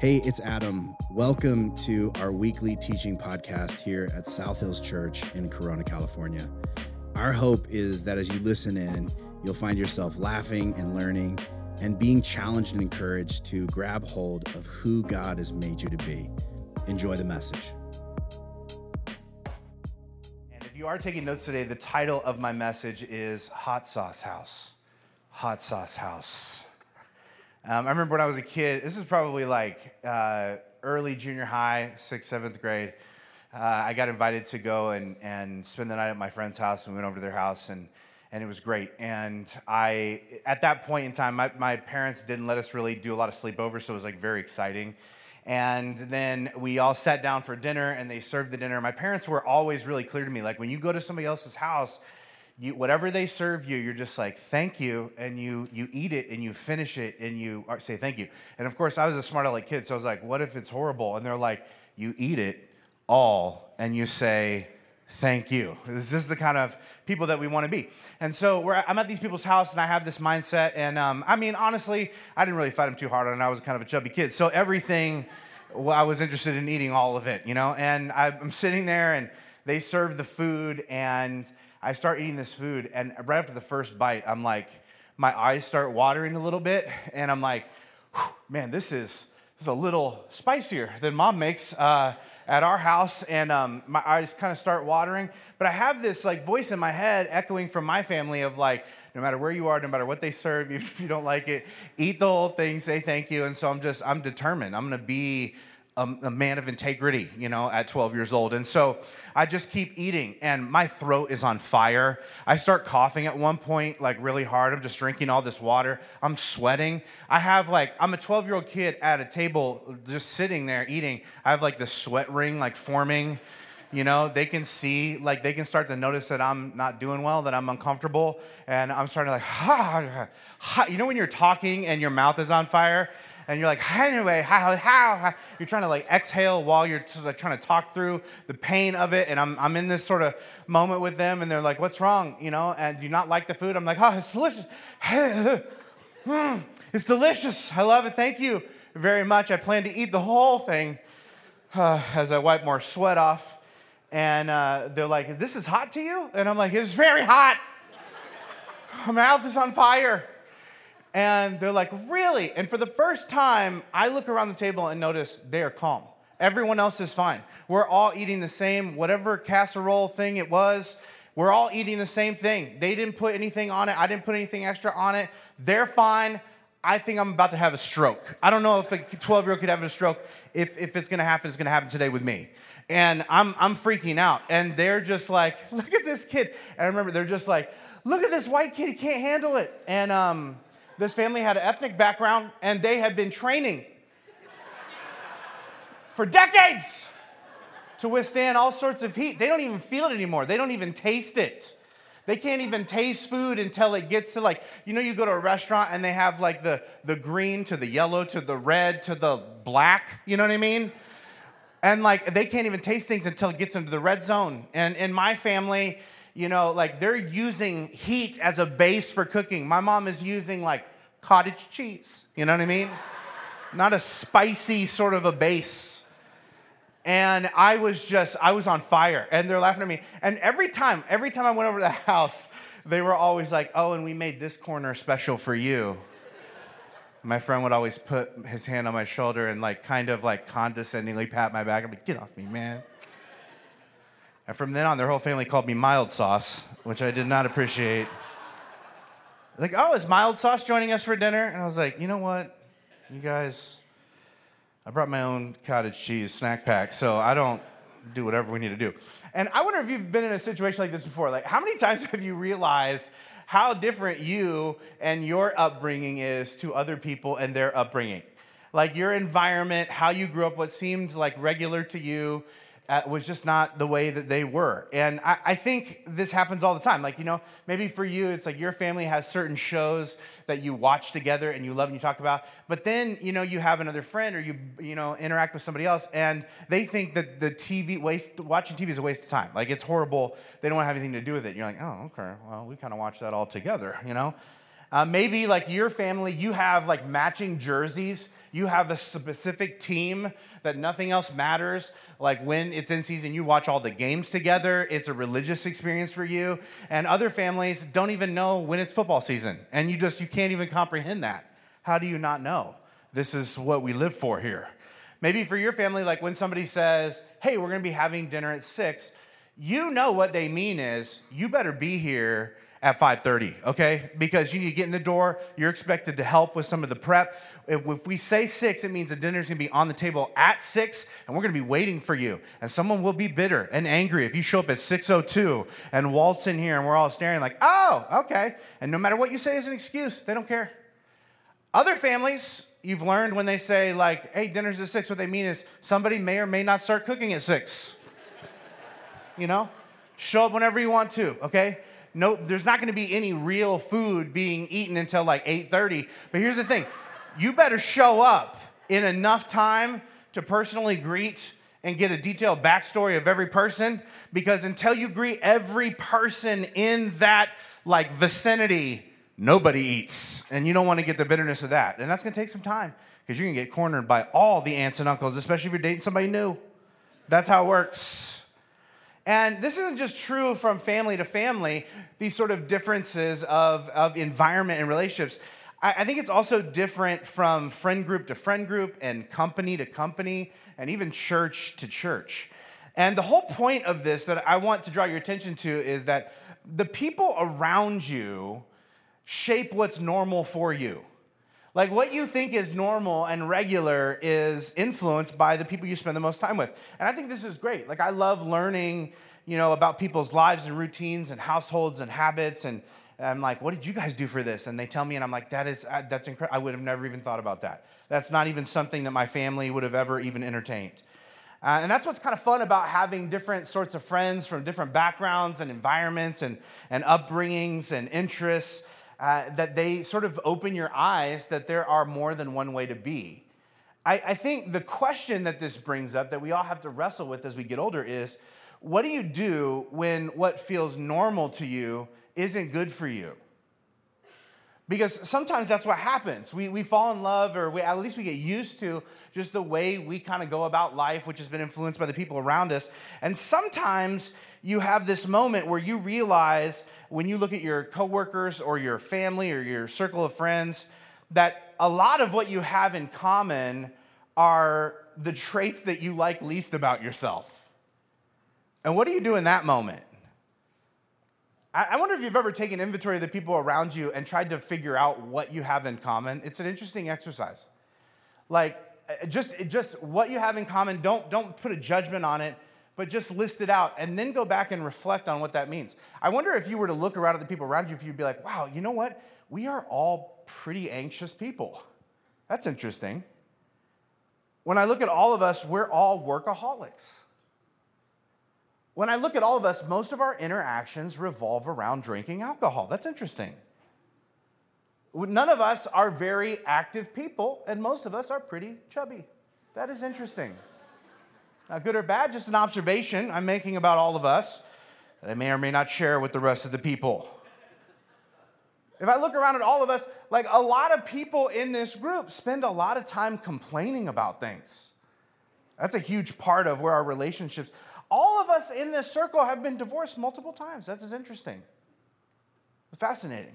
Hey, it's Adam. Welcome to our weekly teaching podcast here at South Hills Church in Corona, California. Our hope is that as you listen in, you'll find yourself laughing and learning and being challenged and encouraged to grab hold of who God has made you to be. Enjoy the message. And if you are taking notes today, the title of my message is Hot Sauce House. Hot Sauce House. I remember when I was a kid, this is probably like early junior high, 6th, 7th grade, I got invited to go and spend the night at my friend's house, and we went over to their house, and it was great. And I, at that point in time, my parents didn't let us really do a lot of sleepovers, so it was like very exciting. And then we all sat down for dinner, and they served the dinner. My parents were always really clear to me, like, when you go to somebody else's house, you, whatever they serve you, you're just like, thank you, and you eat it, and you finish it, and you say thank you. And of course, I was a smart aleck kid, so I was like, what if it's horrible? And they're like, you eat it all, and you say thank you. This is the kind of people that we want to be. And so I'm at these people's house, and I have this mindset, and I mean, honestly, I didn't really fight them too hard on it. I was kind of a chubby kid, so everything, well, I was interested in eating all of it, you know? And I'm sitting there, and they serve the food, and I start eating this food, and right after the first bite, I'm like, my eyes start watering a little bit, and I'm like, man, this is a little spicier than Mom makes at our house, and my eyes kind of start watering. But I have this like voice in my head echoing from my family of like, no matter where you are, no matter what they serve, if you don't like it, eat the whole thing, say thank you. And so I'm determined. I'm gonna be a man of integrity, you know, at 12 years old. And so I just keep eating, and my throat is on fire. I start coughing at one point, like really hard. I'm just drinking all this water. I'm sweating. I'm a 12-year-old kid at a table just sitting there eating. I have like this sweat ring like forming, you know. They can see, like they can start to notice that I'm not doing well, that I'm uncomfortable. And I'm starting to like, You know when you're talking and your mouth is on fire? And you're like, anyway, how? You're trying to like exhale while you're trying to talk through the pain of it. And I'm in this sort of moment with them, and they're like, what's wrong? You know, and do you not like the food? I'm like, oh, it's delicious. It's delicious. I love it. Thank you very much. I plan to eat the whole thing as I wipe more sweat off. And they're like, this is hot to you? And I'm like, it's very hot. My mouth is on fire. And they're like, really? And for the first time, I look around the table and notice they are calm. Everyone else is fine. We're all eating the same, whatever casserole thing it was. We're all eating the same thing. They didn't put anything on it. I didn't put anything extra on it. They're fine. I think I'm about to have a stroke. I don't know if a 12-year-old could have a stroke. If it's going to happen, it's going to happen today with me. And I'm freaking out. And they're just like, look at this kid. And I remember they're just like, look at this white kid. He can't handle it. And this family had an ethnic background, and they had been training for decades to withstand all sorts of heat. They don't even feel it anymore. They don't even taste it. They can't even taste food until it gets to like, you know, you go to a restaurant and they have like the green to the yellow to the red to the black, you know what I mean? And like they can't even taste things until it gets into the red zone. And in my family, you know, like they're using heat as a base for cooking. My mom is using like cottage cheese, you know what I mean? Not a spicy sort of a base. And I was on fire, and they're laughing at me. And every time I went over to the house, they were always like, oh, and we made this corner special for you. My friend would always put his hand on my shoulder and like kind of like condescendingly pat my back. I'm like, get off me, man. And from then on, their whole family called me mild sauce, which I did not appreciate. Like, oh, is mild sauce joining us for dinner? And I was like, you know what? You guys, I brought my own cottage cheese snack pack, so I don't do whatever we need to do. And I wonder if you've been in a situation like this before. Like, how many times have you realized how different you and your upbringing is to other people and their upbringing? Like, your environment, how you grew up, what seemed like regular to you, was just not the way that they were. And I think this happens all the time. Like, you know, maybe for you, it's like your family has certain shows that you watch together and you love and you talk about. But then, you know, you have another friend or you know, interact with somebody else, and they think that watching TV is a waste of time. Like, it's horrible. They don't want to have anything to do with it. You're like, oh, okay, well, we kind of watch that all together, you know? Maybe like your family, you have like matching jerseys. You have a specific team that nothing else matters. Like when it's in season, you watch all the games together. It's a religious experience for you. And other families don't even know when it's football season. And you can't even comprehend that. How do you not know? This is what we live for here. Maybe for your family, like when somebody says, hey, we're going to be having dinner at 6, you know what they mean is you better be here at 5:30, okay? Because you need to get in the door. You're expected to help with some of the prep. If we say 6, it means the dinner's going to be on the table at 6, and we're going to be waiting for you. And someone will be bitter and angry if you show up at 6:02 and waltz in here, and we're all staring like, oh, okay. And no matter what you say is an excuse. They don't care. Other families, you've learned when they say like, hey, dinner's at 6, what they mean is somebody may or may not start cooking at 6. You know? Show up whenever you want to, okay? No, there's not going to be any real food being eaten until like 8:30. But here's the thing. You better show up in enough time to personally greet and get a detailed backstory of every person. Because until you greet every person in that like vicinity, nobody eats. And you don't want to get the bitterness of that. And that's going to take some time because you're going to get cornered by all the aunts and uncles, especially if you're dating somebody new. That's how it works. And this isn't just true from family to family, these sort of differences of environment and relationships. I think it's also different from friend group and company to company and even church to church. And the whole point of this that I want to draw your attention to is that the people around you shape what's normal for you. Like what you think is normal and regular is influenced by the people you spend the most time with. And I think this is great. Like I love learning, you know, about people's lives and routines and households and habits. And I'm like, what did you guys do for this? And they tell me and I'm like, that's incredible. I would have never even thought about that. That's not even something that my family would have ever even entertained. And that's what's kind of fun about having different sorts of friends from different backgrounds and environments and upbringings and interests. That they sort of open your eyes that there are more than one way to be. I think the question that this brings up that we all have to wrestle with as we get older is, what do you do when what feels normal to you isn't good for you? Because sometimes that's what happens. We fall in love, or at least we get used to just the way we kind of go about life, which has been influenced by the people around us. And sometimes you have this moment where you realize when you look at your coworkers or your family or your circle of friends that a lot of what you have in common are the traits that you like least about yourself. And what do you do in that moment? I wonder if you've ever taken inventory of the people around you and tried to figure out what you have in common. It's an interesting exercise. Like just what you have in common, don't put a judgment on it. But just list it out and then go back and reflect on what that means. I wonder if you were to look around at the people around you, if you'd be like, wow, you know what? We are all pretty anxious people. That's interesting. When I look at all of us, we're all workaholics. When I look at all of us, most of our interactions revolve around drinking alcohol. That's interesting. None of us are very active people, and most of us are pretty chubby. That is interesting. Now, good or bad, just an observation I'm making about all of us that I may or may not share with the rest of the people. If I look around at all of us, like a lot of people in this group spend a lot of time complaining about things. That's a huge part of where our relationships, all of us in this circle have been divorced multiple times. That's interesting, fascinating.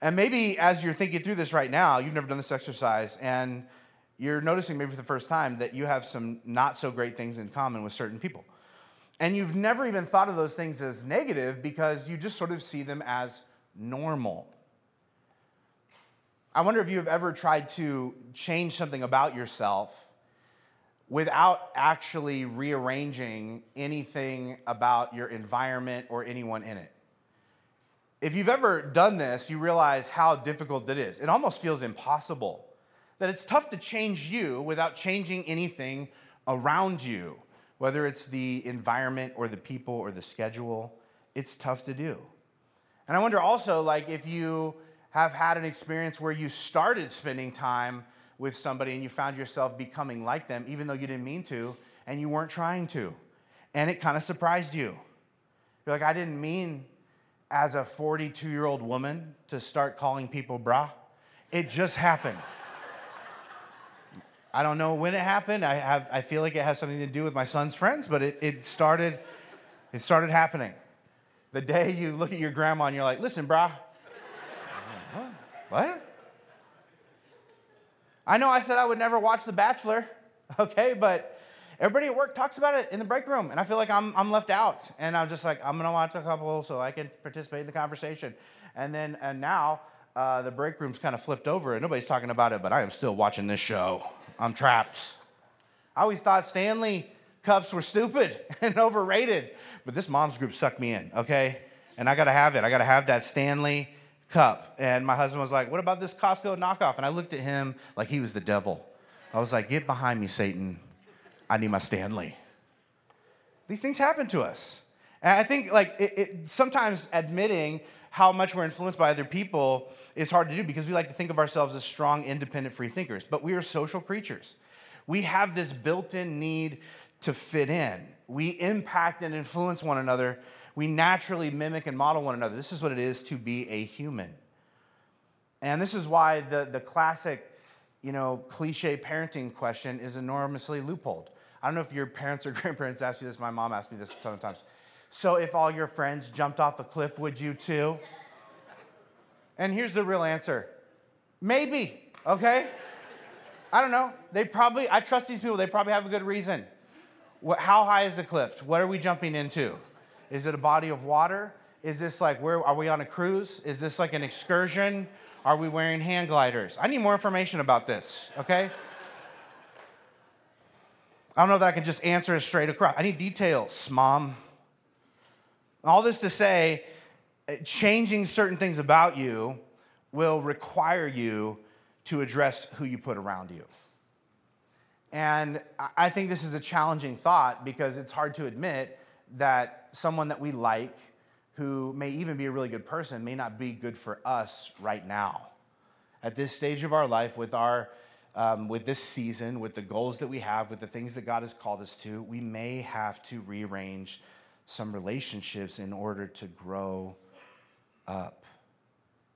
And maybe as you're thinking through this right now, you've never done this exercise and you're noticing maybe for the first time that you have some not so great things in common with certain people. And you've never even thought of those things as negative because you just sort of see them as normal. I wonder if you have ever tried to change something about yourself without actually rearranging anything about your environment or anyone in it. If you've ever done this, you realize how difficult it is. It almost feels impossible. That it's tough to change you without changing anything around you, whether it's the environment or the people or the schedule. It's tough to do. And I wonder also, like, if you have had an experience where you started spending time with somebody and you found yourself becoming like them, even though you didn't mean to, and you weren't trying to. And it kind of surprised you. You're like, I didn't mean as a 42-year-old woman to start calling people brah. It just happened. I don't know when it happened. I feel like it has something to do with my son's friends, but it started happening. The day you look at your grandma and you're like, listen, brah. What? I know I said I would never watch The Bachelor, okay, but everybody at work talks about it in the break room, and I feel like I'm left out, and I'm just like, I'm going to watch a couple so I can participate in the conversation. And now the break room's kind of flipped over, and nobody's talking about it, but I am still watching this show. I'm trapped. I always thought Stanley cups were stupid and overrated, but this mom's group sucked me in, okay, and I got to have it. I got to have that Stanley cup. And my husband was like, what about this Costco knockoff? And I looked at him like he was the devil. I was like, get behind me, Satan. I need my Stanley. These things happen to us. And I think like sometimes admitting how much we're influenced by other people is hard to do because we like to think of ourselves as strong, independent, free thinkers. But we are social creatures. We have this built-in need to fit in. We impact and influence one another. We naturally mimic and model one another. This is what it is to be a human. And this is why the classic, cliche parenting question is enormously loopholed. I don't know if your parents or grandparents asked you this. My mom asked me this a ton of times. So if all your friends jumped off a cliff, would you too? And here's the real answer. Maybe, okay? I don't know. I trust these people. They probably have a good reason. How high is the cliff? What are we jumping into? Is it a body of water? Is this like, are we on a cruise? Is this like an excursion? Are we wearing hand gliders? I need more information about this, okay? I don't know that I can just answer it straight across. I need details, Mom. All this to say, changing certain things about you will require you to address who you put around you. And I think this is a challenging thought because it's hard to admit that someone that we like, who may even be a really good person, may not be good for us right now. At this stage of our life, with our, with this season, with the goals that we have, with the things that God has called us to, we may have to rearrange some relationships in order to grow up,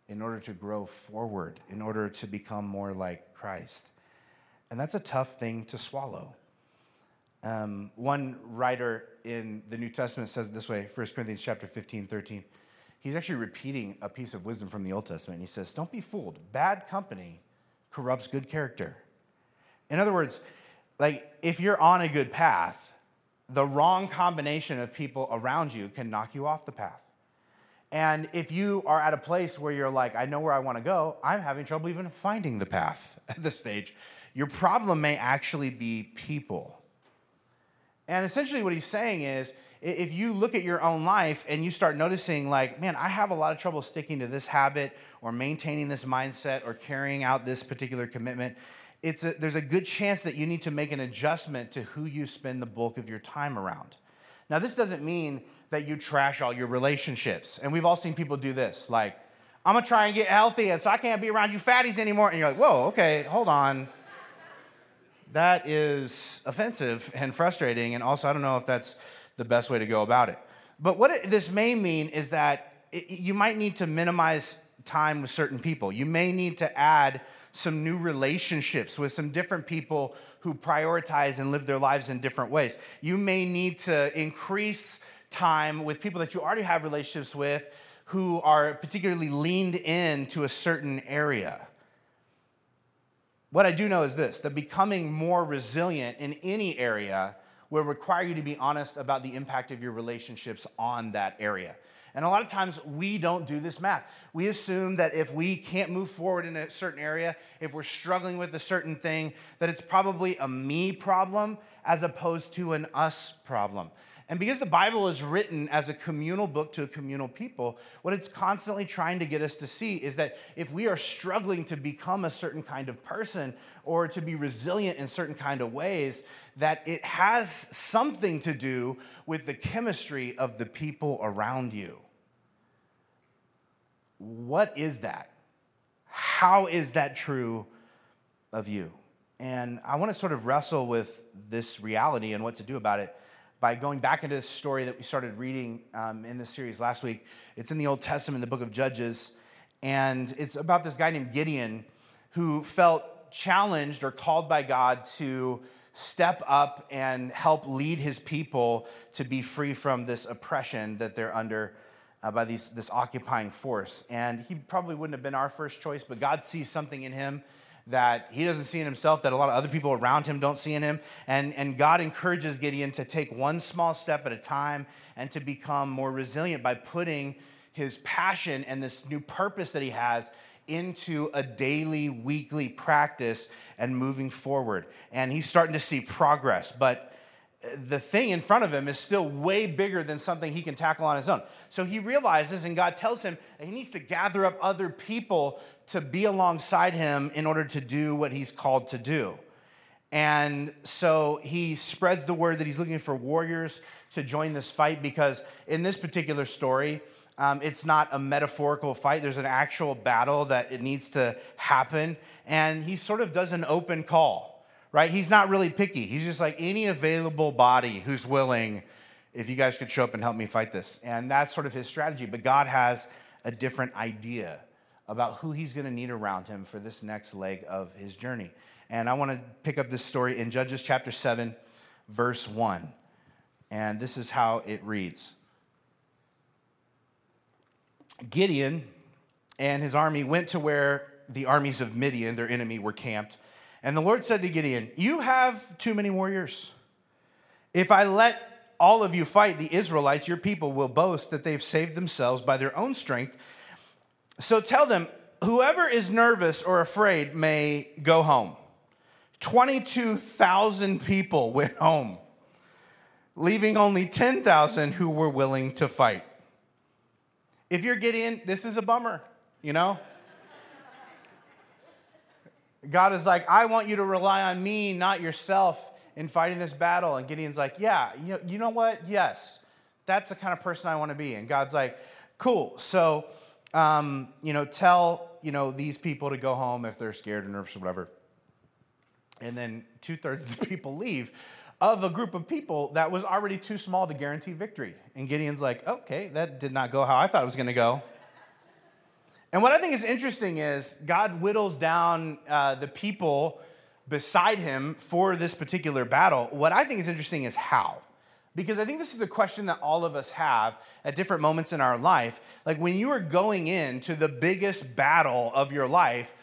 in order to grow forward, in order to become more like Christ. And that's a tough thing to swallow. One writer in the New Testament says it this way, 1 Corinthians chapter 15, 13. He's actually repeating a piece of wisdom from the Old Testament. He says, don't be fooled. Bad company corrupts good character. In other words, like if you're on a good path, the wrong combination of people around you can knock you off the path. And if you are at a place where you're like, I know where I want to go, I'm having trouble even finding the path at this stage. Your problem may actually be people. And essentially what he's saying is, if you look at your own life and you start noticing like, man, I have a lot of trouble sticking to this habit or maintaining this mindset or carrying out this particular commitment, there's a good chance that you need to make an adjustment to who you spend the bulk of your time around. Now, this doesn't mean that you trash all your relationships. And we've all seen people do this, like, I'm going to try and get healthy, and so I can't be around you fatties anymore. And you're like, whoa, okay, hold on. That is offensive and frustrating, and also I don't know if that's the best way to go about it. But what this may mean is that you might need to minimize time with certain people. You may need to add some new relationships with some different people who prioritize and live their lives in different ways. You may need to increase time with people that you already have relationships with who are particularly leaned in to a certain area. What I do know is this, that becoming more resilient in any area will require you to be honest about the impact of your relationships on that area. And a lot of times we don't do this math. We assume that if we can't move forward in a certain area, if we're struggling with a certain thing, that it's probably a me problem as opposed to an us problem. And because the Bible is written as a communal book to a communal people, what it's constantly trying to get us to see is that if we are struggling to become a certain kind of person or to be resilient in certain kind of ways, that it has something to do with the chemistry of the people around you. What is that? How is that true of you? And I want to sort of wrestle with this reality and what to do about it. by going back into this story that we started reading in this series last week. It's in the Old Testament, the book of Judges, and it's about this guy named Gideon who felt challenged or called by God to step up and help lead his people to be free from this oppression that they're under by this occupying force. And he probably wouldn't have been our first choice, but God sees something in him that he doesn't see in himself, that a lot of other people around him don't see in him. And God encourages Gideon to take one small step at a time and to become more resilient by putting his passion and this new purpose that he has into a daily, weekly practice and moving forward. And he's starting to see progress, but the thing in front of him is still way bigger than something he can tackle on his own. So he realizes, and God tells him that he needs to gather up other people to be alongside him in order to do what he's called to do. And so he spreads the word that he's looking for warriors to join this fight, because in this particular story, it's not a metaphorical fight. There's an actual battle that it needs to happen. And he sort of does an open call. Right? He's not really picky. He's just like, any available body who's willing, if you guys could show up and help me fight this. And that's sort of his strategy. But God has a different idea about who he's going to need around him for this next leg of his journey. And I want to pick up this story in Judges chapter 7, verse 1. And this is how it reads. Gideon and his army went to where the armies of Midian, their enemy, were camped. And the Lord said to Gideon, "You have too many warriors. If I let all of you fight the Israelites, your people will boast that they've saved themselves by their own strength. So tell them, whoever is nervous or afraid may go home." 22,000 people went home, leaving only 10,000 who were willing to fight. If you're Gideon, this is a bummer, you know? God is like, I want you to rely on me, not yourself, in fighting this battle. And Gideon's like, yeah, you know what? Yes, that's the kind of person I want to be. And God's like, cool. So, tell, these people to go home if they're scared or nervous or whatever. And then 2/3 of the people leave, of a group of people that was already too small to guarantee victory. And Gideon's like, okay, that did not go how I thought it was going to go. And what I think is interesting is God whittles down the people beside him for this particular battle. What I think is interesting is how. Because I think this is a question that all of us have at different moments in our life. Like, when you are going into the biggest battle of your life,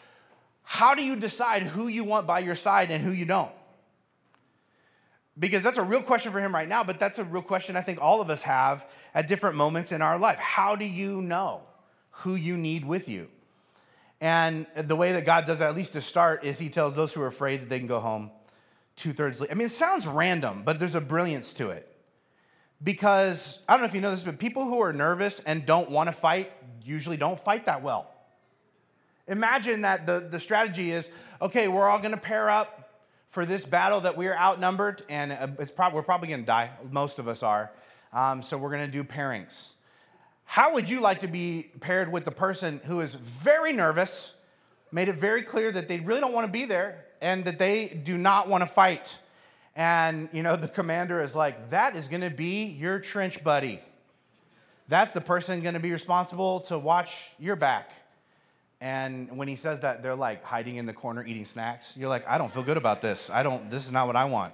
how do you decide who you want by your side and who you don't? Because that's a real question for him right now, but that's a real question I think all of us have at different moments in our life. How do you know who you need with you? And the way that God does that, at least to start, is he tells those who are afraid that they can go home. 2/3 leave. I mean, it sounds random, but there's a brilliance to it. Because, I don't know if you know this, but people who are nervous and don't want to fight usually don't fight that well. Imagine that the strategy is, okay, we're all going to pair up for this battle that we're outnumbered, and we're probably going to die. Most of us are. So we're going to do pairings. How would you like to be paired with the person who is very nervous, made it very clear that they really don't want to be there and that they do not want to fight? And, the commander is like, that is going to be your trench buddy. That's the person going to be responsible to watch your back. And when he says that, they're like hiding in the corner eating snacks. You're like, I don't feel good about this. This is not what I want.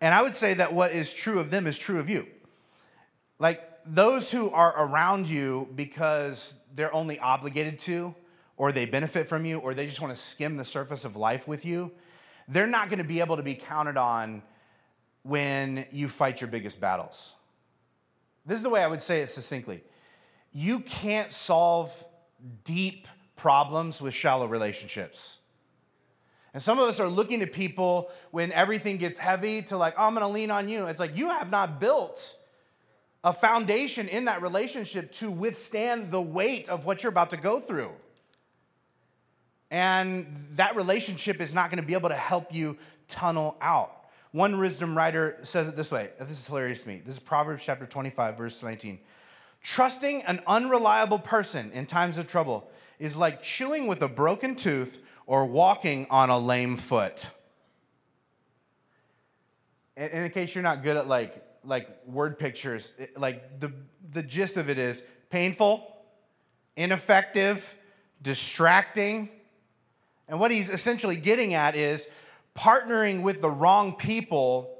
And I would say that what is true of them is true of you. Like, those who are around you because they're only obligated to, or they benefit from you, or they just want to skim the surface of life with you, they're not going to be able to be counted on when you fight your biggest battles. This is the way I would say it succinctly. You can't solve deep problems with shallow relationships. And some of us are looking to people when everything gets heavy to like, oh, I'm going to lean on you. It's like, you have not built a foundation in that relationship to withstand the weight of what you're about to go through. And that relationship is not going to be able to help you tunnel out. One wisdom writer says it this way. This is hilarious to me. This is Proverbs chapter 25, verse 19. Trusting an unreliable person in times of trouble is like chewing with a broken tooth or walking on a lame foot. and in case you're not good at like word pictures, the gist of it is painful, ineffective, distracting. And what he's essentially getting at is partnering with the wrong people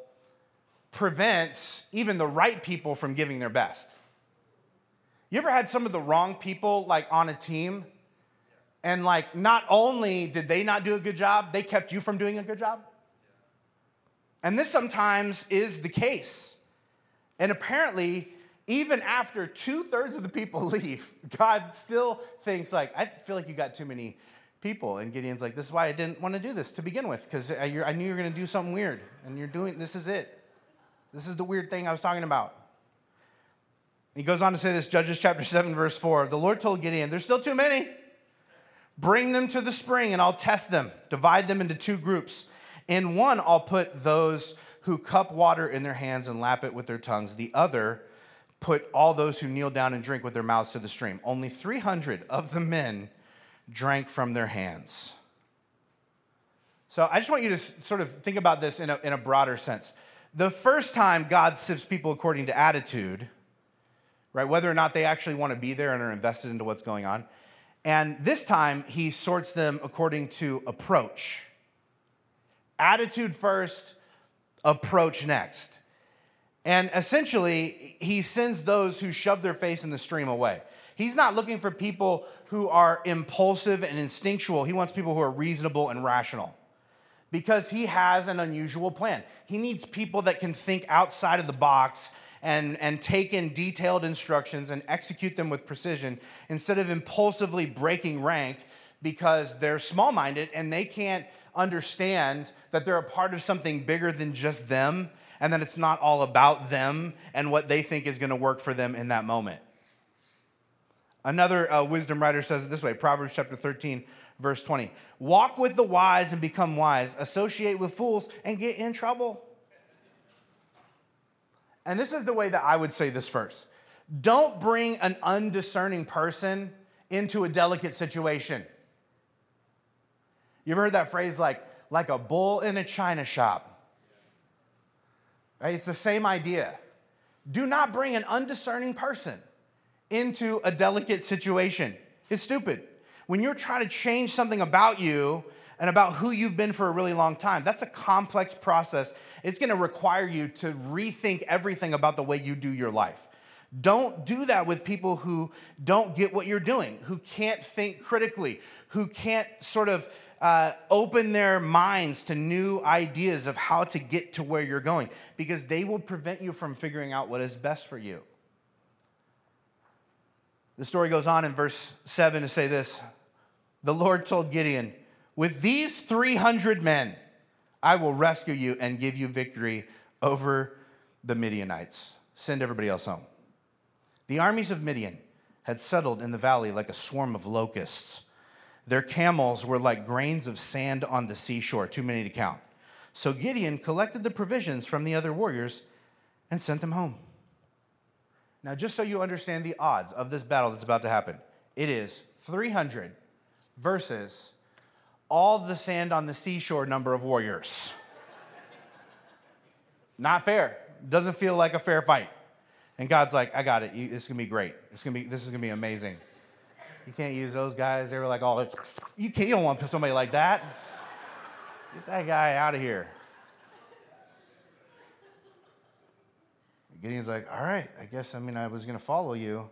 prevents even the right people from giving their best. You ever had some of the wrong people like on a team, and like not only did they not do a good job, they kept you from doing a good job? And this sometimes is the case. And apparently, even after 2/3 of the people leave, God still thinks like, I feel like you got too many people. And Gideon's like, this is why I didn't want to do this to begin with, because I knew you were going to do something weird, and you're doing, this is it. This is the weird thing I was talking about. He goes on to say this, Judges chapter 7, verse 4. The Lord told Gideon, there's still too many. Bring them to the spring and I'll test them. Divide them into two groups. In one, I'll put those who cup water in their hands and lap it with their tongues. The other, put all those who kneel down and drink with their mouths to the stream. Only 300 of the men drank from their hands. So I just want you to sort of think about this in a broader sense. The first time God sifts people according to attitude, right? Whether or not they actually want to be there and are invested into what's going on. And this time he sorts them according to approach. Attitude first, approach next. And essentially, he sends those who shove their face in the stream away. He's not looking for people who are impulsive and instinctual. He wants people who are reasonable and rational, because he has an unusual plan. He needs people that can think outside of the box and take in detailed instructions and execute them with precision instead of impulsively breaking rank because they're small-minded and they can't understand that they're a part of something bigger than just them, and that it's not all about them and what they think is going to work for them in that moment. Another wisdom writer says it this way, Proverbs chapter 13, verse 20. Walk with the wise and become wise. Associate with fools and get in trouble. And this is the way that I would say this verse. Don't bring an undiscerning person into a delicate situation. You ever heard that phrase like a bull in a china shop? Right? It's the same idea. Do not bring an undiscerning person into a delicate situation. It's stupid. When you're trying to change something about you and about who you've been for a really long time, that's a complex process. It's going to require you to rethink everything about the way you do your life. Don't do that with people who don't get what you're doing, who can't think critically, who can't sort of open their minds to new ideas of how to get to where you're going, because they will prevent you from figuring out what is best for you. The story goes on in verse 7 to say this. The Lord told Gideon, with these 300 men, I will rescue you and give you victory over the Midianites. Send everybody else home. The armies of Midian had settled in the valley like a swarm of locusts. Their camels were like grains of sand on the seashore, too many to count. So Gideon collected the provisions from the other warriors and sent them home. Now, just so you understand the odds of this battle that's about to happen, it is 300 versus all the sand on the seashore number of warriors. Not fair. Doesn't feel like a fair fight. And God's like, I got it. It's going to be great. This is going to be amazing. You can't use those guys. They were like, oh, you don't want somebody like that. Get that guy out of here. Gideon's like, all right, I was going to follow you.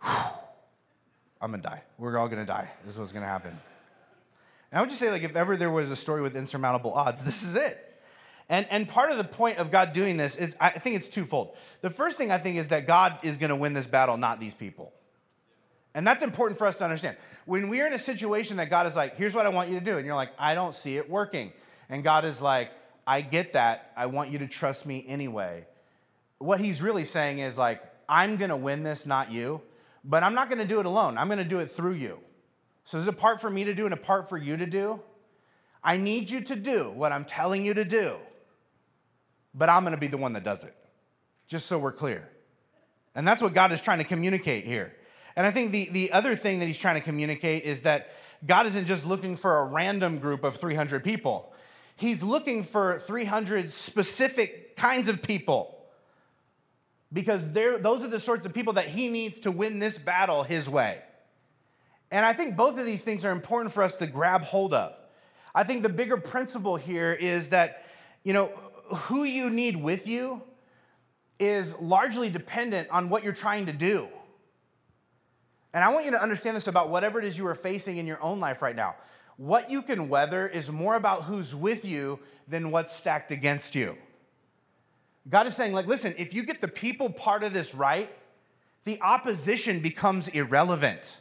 I'm going to die. We're all going to die. This is what's going to happen. And I would just say, if ever there was a story with insurmountable odds, this is it. And part of the point of God doing this is, I think it's twofold. The first thing I think is that God is going to win this battle, not these people. And that's important for us to understand. When we're in a situation that God is like, here's what I want you to do. And you're like, I don't see it working. And God is like, I get that. I want you to trust me anyway. What he's really saying is I'm going to win this, not you. But I'm not going to do it alone. I'm going to do it through you. So there's a part for me to do and a part for you to do. I need you to do what I'm telling you to do. But I'm going to be the one that does it. Just so we're clear. And that's what God is trying to communicate here. And I think the other thing that he's trying to communicate is that God isn't just looking for a random group of 300 people. he's looking for 300 specific kinds of people because those are the sorts of people that he needs to win this battle his way. And I think both of these things are important for us to grab hold of. I think the bigger principle here is that, who you need with you is largely dependent on what you're trying to do. And I want you to understand this about whatever it is you are facing in your own life right now. What you can weather is more about who's with you than what's stacked against you. God is saying, listen, if you get the people part of this right, the opposition becomes irrelevant.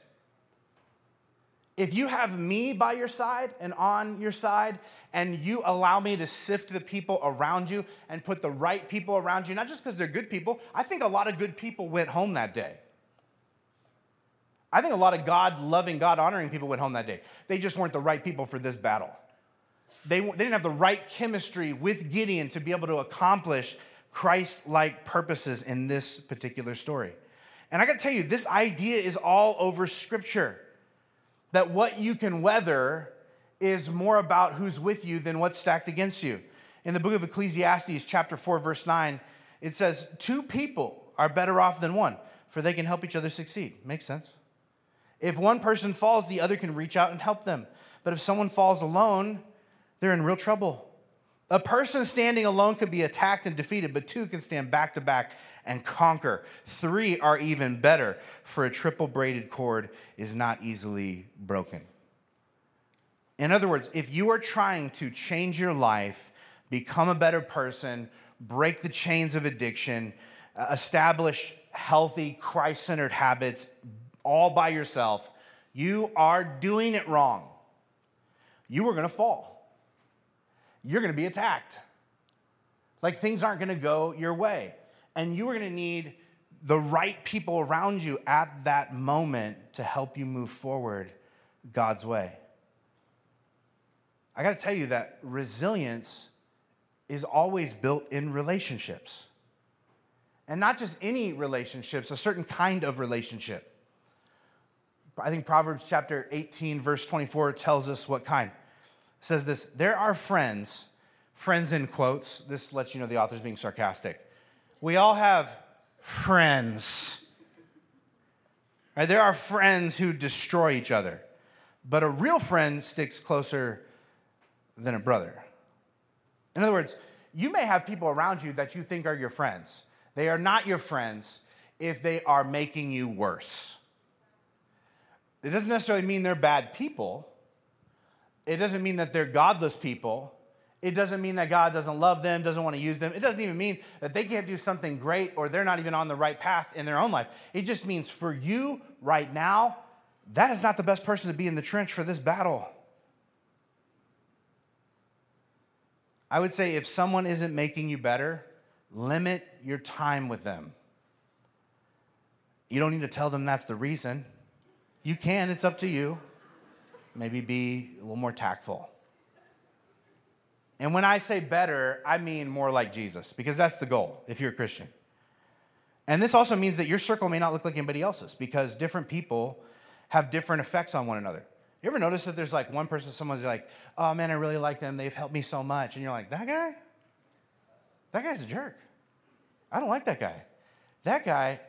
If you have me by your side and on your side, and you allow me to sift the people around you and put the right people around you, not just because they're good people. I think a lot of good people went home that day. I think a lot of God-loving, God-honoring people went home that day. They just weren't the right people for this battle. They didn't have the right chemistry with Gideon to be able to accomplish Christ-like purposes in this particular story. And I got to tell you, this idea is all over Scripture, that what you can weather is more about who's with you than what's stacked against you. In the book of Ecclesiastes, chapter 4, verse 9, it says, "Two people are better off than one, for they can help each other succeed." Makes sense. If one person falls, the other can reach out and help them. But if someone falls alone, they're in real trouble. A person standing alone could be attacked and defeated, but two can stand back to back and conquer. Three are even better, for a triple braided cord is not easily broken. In other words, if you are trying to change your life, become a better person, break the chains of addiction, establish healthy, Christ-centered habits, all by yourself, you are doing it wrong. You are going to fall. You're going to be attacked. Things aren't going to go your way. And you are going to need the right people around you at that moment to help you move forward God's way. I got to tell you that resilience is always built in relationships. And not just any relationships, a certain kind of relationship. I think Proverbs chapter 18, verse 24 tells us what kind. It says this, "There are friends in quotes." This lets you know the author's being sarcastic. We all have friends. Right? There are friends who destroy each other. But a real friend sticks closer than a brother. In other words, you may have people around you that you think are your friends. They are not your friends if they are making you worse. It doesn't necessarily mean they're bad people. It doesn't mean that they're godless people. It doesn't mean that God doesn't love them, doesn't want to use them. It doesn't even mean that they can't do something great or they're not even on the right path in their own life. It just means for you right now, that is not the best person to be in the trench for this battle. I would say if someone isn't making you better, limit your time with them. You don't need to tell them that's the reason. You can, it's up to you. Maybe be a little more tactful. And when I say better, I mean more like Jesus, because that's the goal if you're a Christian. And this also means that your circle may not look like anybody else's, because different people have different effects on one another. You ever notice that there's one person, someone's like, "Oh man, I really like them. They've helped me so much." And you're like, "That guy? That guy's a jerk. I don't like that guy. That guy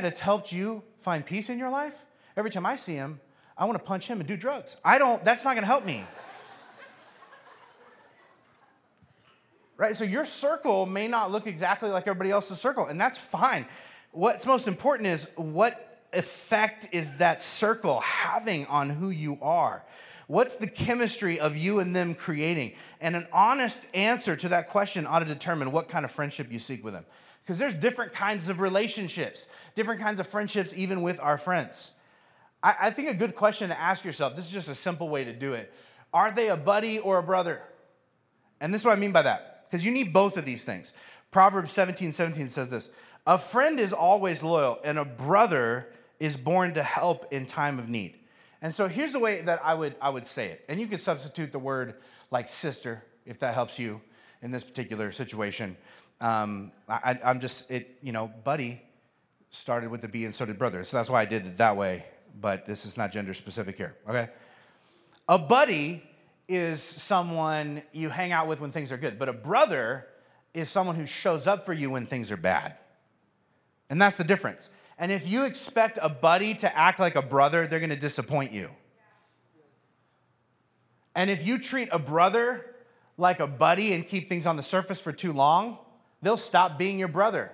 that's helped you find peace in your life? Every time I see him, I want to punch him and do drugs. That's not going to help me." Right? So your circle may not look exactly like everybody else's circle, and that's fine. What's most important is what effect is that circle having on who you are? What's the chemistry of you and them creating? And an honest answer to that question ought to determine what kind of friendship you seek with them. Because there's different kinds of relationships, different kinds of friendships even with our friends. I think a good question to ask yourself, this is just a simple way to do it. Are they a buddy or a brother? And this is what I mean by that, because you need both of these things. Proverbs 17:17 says this, "A friend is always loyal, and a brother is born to help in time of need." And so here's the way that I would say it. And you could substitute the word like sister, if that helps you in this particular situation. Buddy started with the B and so did brother. So that's why I did it that way. But this is not gender specific here, okay? A buddy is someone you hang out with when things are good, but a brother is someone who shows up for you when things are bad. And that's the difference. And if you expect a buddy to act like a brother, they're going to disappoint you. And if you treat a brother like a buddy and keep things on the surface for too long, they'll stop being your brother.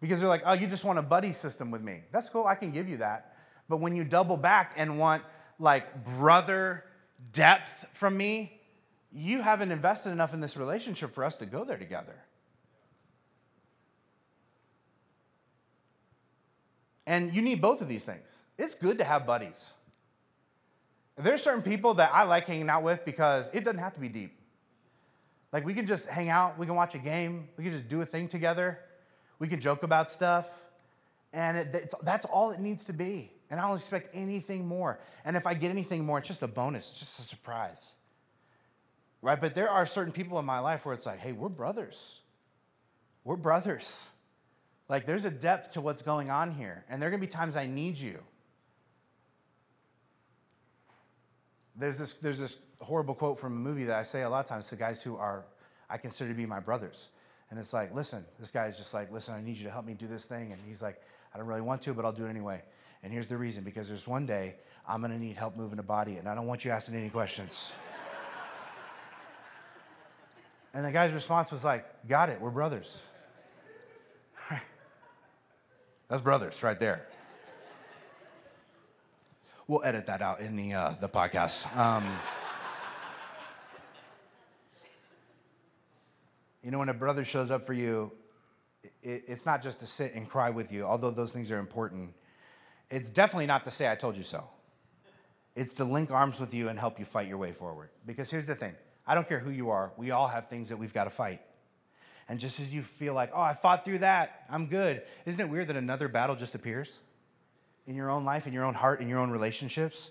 Because they're like, oh, you just want a buddy system with me. That's cool, I can give you that. But when you double back and want like brother depth from me, you haven't invested enough in this relationship for us to go there together. And you need both of these things. It's good to have buddies. There's certain people that I like hanging out with because it doesn't have to be deep. Like, we can just hang out, we can watch a game, we can just do a thing together, we can joke about stuff, and that's all it needs to be. And I don't expect anything more. And if I get anything more, it's just a bonus, it's just a surprise. Right? But there are certain people in my life where it's like, hey, we're brothers. We're brothers. Like, there's a depth to what's going on here, and there are going to be times I need you. There's this horrible quote from a movie that I say a lot of times to guys who are, I consider to be my brothers. And it's like, listen, this guy is just like, listen, I need you to help me do this thing. And he's like, I don't really want to, but I'll do it anyway. And here's the reason, because there's one day I'm going to need help moving a body, and I don't want you asking any questions. And the guy's response was like, got it, we're brothers. That's brothers right there. We'll edit that out in the podcast. You know, when a brother shows up for you, it's not just to sit and cry with you, although those things are important. It's definitely not to say, I told you so. It's to link arms with you and help you fight your way forward. Because here's the thing. I don't care who you are. We all have things that we've got to fight. And just as you feel like, oh, I fought through that, I'm good. Isn't it weird that another battle just appears? In your own life, in your own heart, in your own relationships,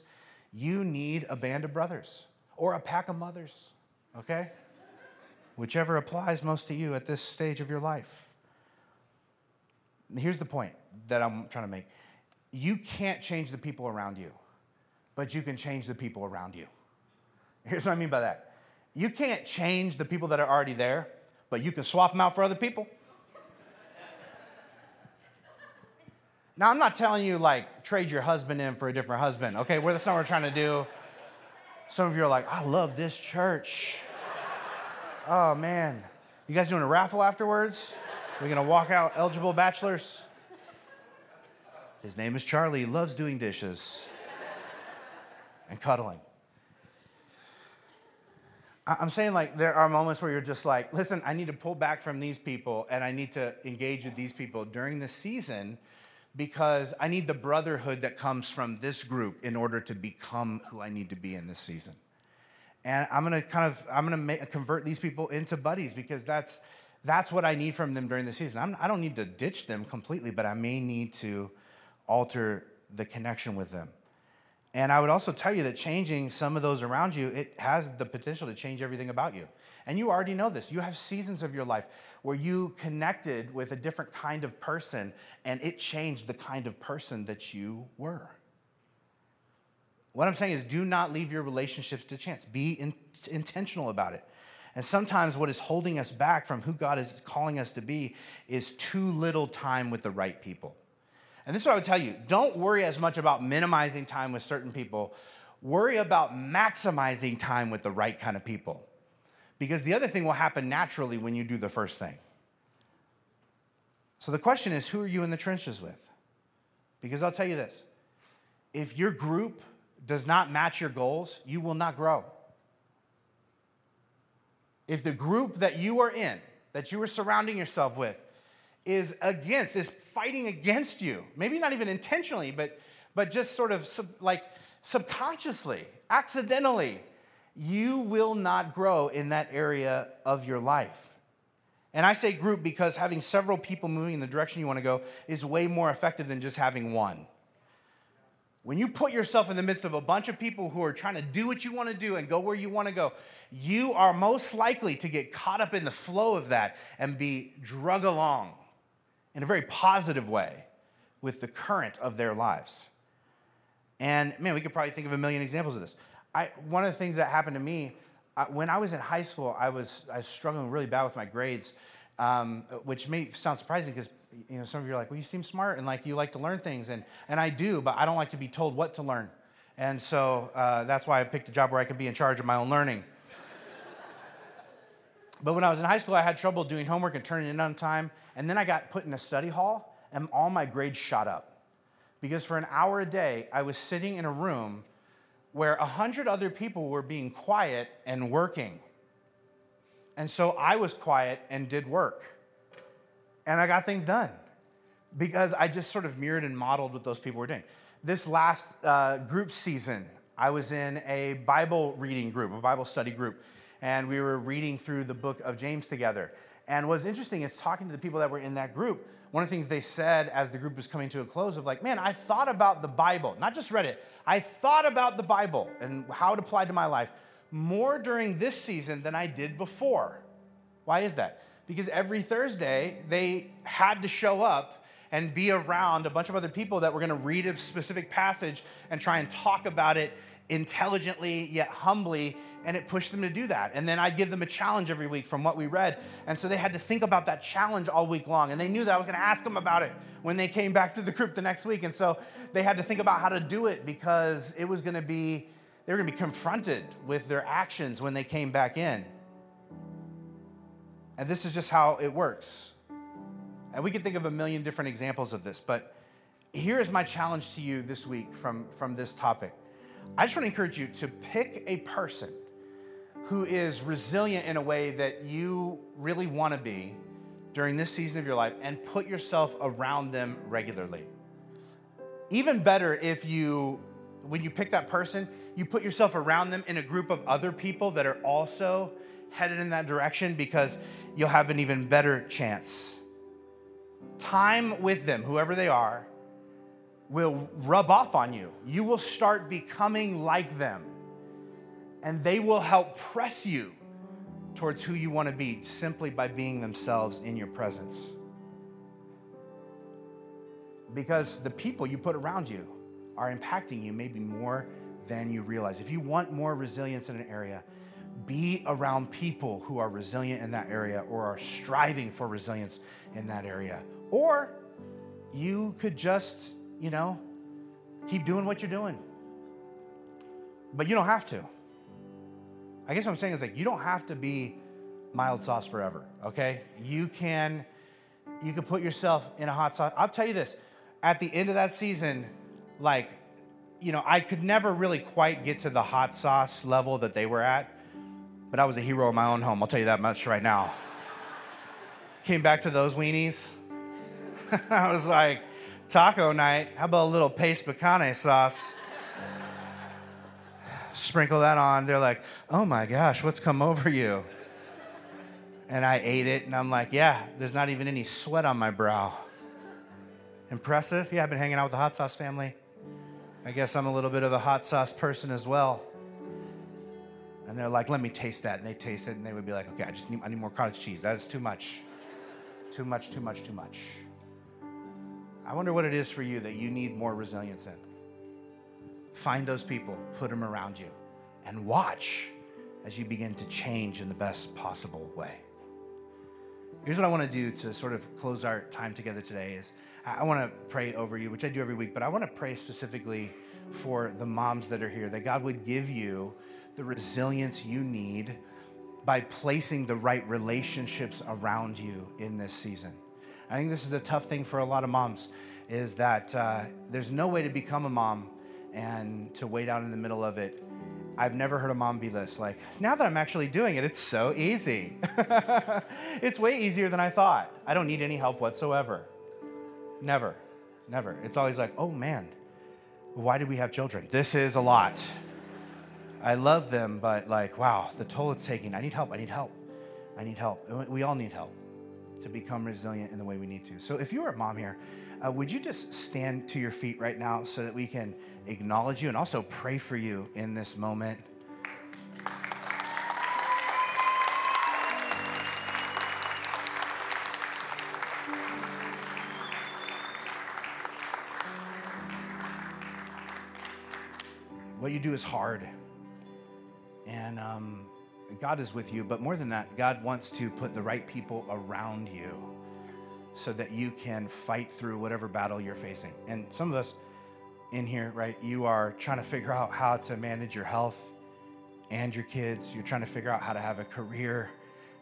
you need a band of brothers or a pack of mothers, okay? Whichever applies most to you at this stage of your life. Here's the point that I'm trying to make. You can't change the people around you, but you can change the people around you. Here's what I mean by that. You can't change the people that are already there, but you can swap them out for other people. Now, I'm not telling you, like, trade your husband in for a different husband, okay? That's not what we're trying to do. Some of you are like, I love this church. Oh, man. You guys doing a raffle afterwards? We're going to walk out eligible bachelors? His name is Charlie. He loves doing dishes and cuddling. I'm saying, like, there are moments where you're just like, listen, I need to pull back from these people, and I need to engage with these people during this season, because I need the brotherhood that comes from this group in order to become who I need to be in this season. And I'm gonna convert these people into buddies, because that's what I need from them during the season. I don't need to ditch them completely, but I may need to alter the connection with them. And I would also tell you that changing some of those around you, it has the potential to change everything about you. And you already know this. You have seasons of your life where you connected with a different kind of person, and it changed the kind of person that you were. What I'm saying is, do not leave your relationships to chance. Be intentional about it. And sometimes what is holding us back from who God is calling us to be is too little time with the right people. And this is what I would tell you. Don't worry as much about minimizing time with certain people. Worry about maximizing time with the right kind of people. Because the other thing will happen naturally when you do the first thing. So the question is, who are you in the trenches with? Because I'll tell you this. If your group does not match your goals, you will not grow. If the group that you are in, that you are surrounding yourself with, is fighting against you. Maybe not even intentionally, but just sort of subconsciously, accidentally, you will not grow in that area of your life. And I say group because having several people moving in the direction you want to go is way more effective than just having one. When you put yourself in the midst of a bunch of people who are trying to do what you want to do and go where you want to go, you are most likely to get caught up in the flow of that and be drug along in a very positive way with the current of their lives. And man, we could probably think of a million examples of this. One of the things that happened to me, when I was in high school, I was struggling really bad with my grades, which may sound surprising because some of you are like, well, you seem smart and like you like to learn things, and I do, but I don't like to be told what to learn, and so that's why I picked a job where I could be in charge of my own learning. But when I was in high school, I had trouble doing homework and turning it in on time, and then I got put in a study hall, and all my grades shot up because for an hour a day I was sitting in a room where 100 other people were being quiet and working. And so I was quiet and did work. And I got things done because I just sort of mirrored and modeled what those people were doing. This last group season, I was in a Bible reading group, a Bible study group, and we were reading through the book of James together. And what's interesting is talking to the people that were in that group, one of the things they said as the group was coming to a close of like, man, I thought about the Bible, not just read it. I thought about the Bible and how it applied to my life more during this season than I did before. Why is that? Because every Thursday, they had to show up and be around a bunch of other people that were going to read a specific passage and try and talk about it intelligently yet humbly, and it pushed them to do that. And then I'd give them a challenge every week from what we read, and so they had to think about that challenge all week long, and they knew that I was going to ask them about it when they came back to the group the next week, and so they had to think about how to do it because it was going to be, they were going to be confronted with their actions when they came back in. And this is just how it works. And we could think of a million different examples of this, but here is my challenge to you this week from this topic. I just want to encourage you to pick a person who is resilient in a way that you really want to be during this season of your life and put yourself around them regularly. Even better if you, when you pick that person, you put yourself around them in a group of other people that are also headed in that direction, because you'll have an even better chance. Time with them, whoever they are, will rub off on you. You will start becoming like them, and they will help press you towards who you want to be simply by being themselves in your presence. Because the people you put around you are impacting you maybe more than you realize. If you want more resilience in an area, be around people who are resilient in that area or are striving for resilience in that area. Or you could just, keep doing what you're doing. But you don't have to. I guess what I'm saying is you don't have to be mild sauce forever, okay? You can put yourself in a hot sauce. I'll tell you this, at the end of that season, I could never really quite get to the hot sauce level that they were at. But I was a hero in my own home, I'll tell you that much right now. Came back to those weenies. I was like, taco night, how about a little Pace picante sauce? Sprinkle that on. They're like, oh my gosh, what's come over you? And I ate it, and I'm like, yeah, there's not even any sweat on my brow. Impressive? Yeah, I've been hanging out with the hot sauce family. I guess I'm a little bit of a hot sauce person as well. And they're like, let me taste that. And they taste it, and they would be like, okay, I need more cottage cheese. That is too much. Too much, too much, too much. I wonder what it is for you that you need more resilience in. Find those people, put them around you, and watch as you begin to change in the best possible way. Here's what I want to do to sort of close our time together today is I want to pray over you, which I do every week, but I want to pray specifically for the moms that are here, that God would give you the resilience you need by placing the right relationships around you in this season. I think this is a tough thing for a lot of moms, is that there's no way to become a mom and to wait out in the middle of it. I've never heard a mom be this, like, now that I'm actually doing it, it's so easy. It's way easier than I thought. I don't need any help whatsoever. Never, never. It's always like, oh man, why do we have children? This is a lot. I love them, but wow, the toll it's taking. I need help. We all need help to become resilient in the way we need to. So if you were a mom here, would you just stand to your feet right now so that we can acknowledge you and also pray for you in this moment? you do is hard. And God is with you. But more than that, God wants to put the right people around you so that you can fight through whatever battle you're facing. And some of us in here, right, you are trying to figure out how to manage your health and your kids. You're trying to figure out how to have a career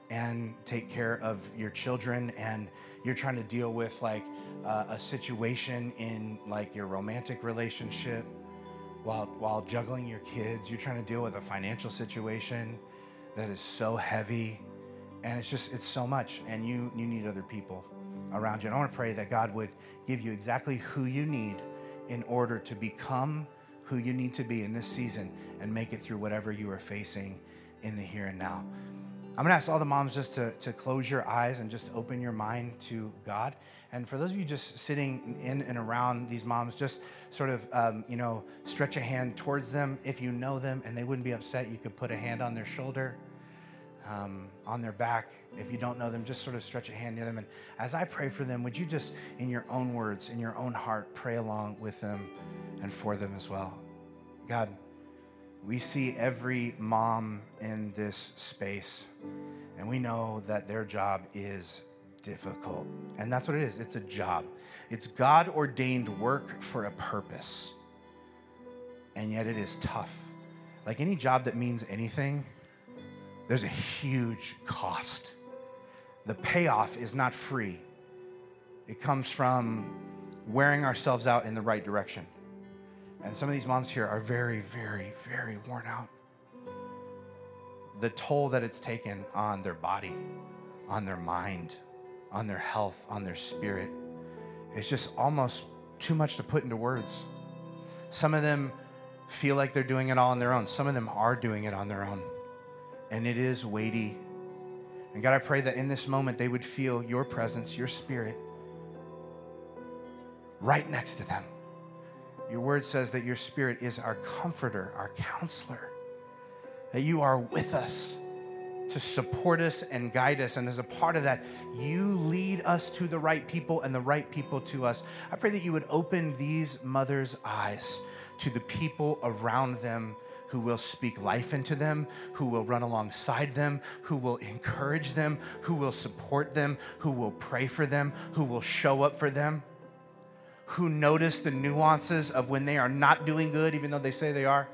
and take care of your children, and you're trying to deal with like a situation in like your romantic relationship while juggling your kids. You're trying to deal with a financial situation that is so heavy, and it's so much, and you need other people around you. And I want to pray that God would give you exactly who you need in order to become who you need to be in this season and make it through whatever you are facing in the here and now. I'm gonna ask all the moms just to close your eyes and just open your mind to God. And for those of you just sitting in and around these moms, just sort of, stretch a hand towards them. If you know them and they wouldn't be upset, you could put a hand on their shoulder, on their back. If you don't know them, just sort of stretch a hand near them. And as I pray for them, would you just, in your own words, in your own heart, pray along with them and for them as well. God, we see every mom in this space, and we know that their job is difficult. And that's what it is. It's a job. It's God-ordained work for a purpose. And yet it is tough. Like any job that means anything, there's a huge cost. The payoff is not free. It comes from wearing ourselves out in the right direction. And some of these moms here are very, very, very worn out. The toll that it's taken on their body, on their mind, on their health, on their spirit, it's just almost too much to put into words. Some of them feel like they're doing it all on their own. Some of them are doing it on their own. And it is weighty. And God, I pray that in this moment, they would feel your presence, your spirit, right next to them. Your word says that your spirit is our comforter, our counselor, that you are with us to support us and guide us. And as a part of that, you lead us to the right people and the right people to us. I pray that you would open these mothers' eyes to the people around them who will speak life into them, who will run alongside them, who will encourage them, who will support them, who will pray for them, who will show up for them, who notice the nuances of when they are not doing good, even though they say they are.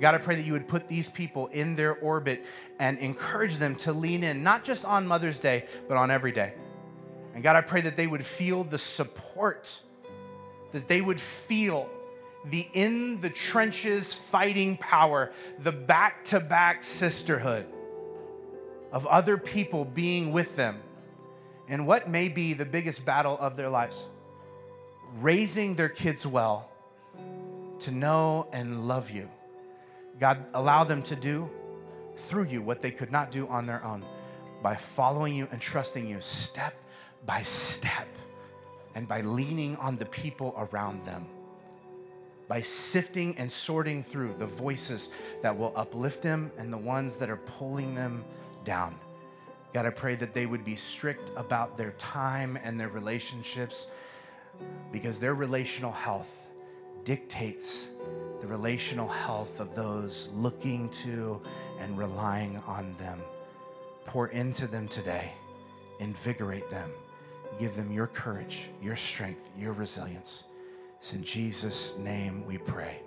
God, I pray that you would put these people in their orbit and encourage them to lean in, not just on Mother's Day, but on every day. And God, I pray that they would feel the support, that they would feel the in the trenches fighting power, the back-to-back sisterhood of other people being with them in what may be the biggest battle of their lives. Raising their kids well to know and love you. God, allow them to do through you what they could not do on their own by following you and trusting you step by step and by leaning on the people around them, by sifting and sorting through the voices that will uplift them and the ones that are pulling them down. God, I pray that they would be strict about their time and their relationships, because their relational health dictates the relational health of those looking to and relying on them. Pour into them today. Invigorate them. Give them your courage, your strength, your resilience. It's in Jesus' name we pray.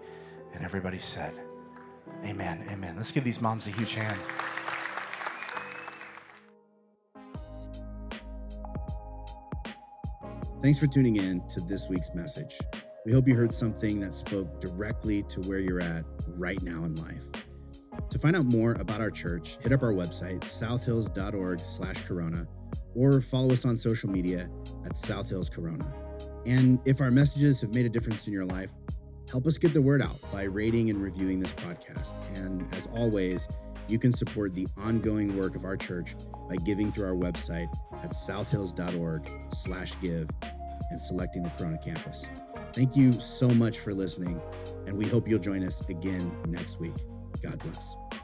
And everybody said, amen, amen. Let's give these moms a huge hand. Thanks for tuning in to this week's message. We hope you heard something that spoke directly to where you're at right now in life. To find out more about our church, hit up our website, southhills.org/corona, or follow us on social media at South Hills Corona. And if our messages have made a difference in your life, help us get the word out by rating and reviewing this podcast. And as always, you can support the ongoing work of our church by giving through our website at southhills.org/give and selecting the Corona campus. Thank you so much for listening, and we hope you'll join us again next week. God bless.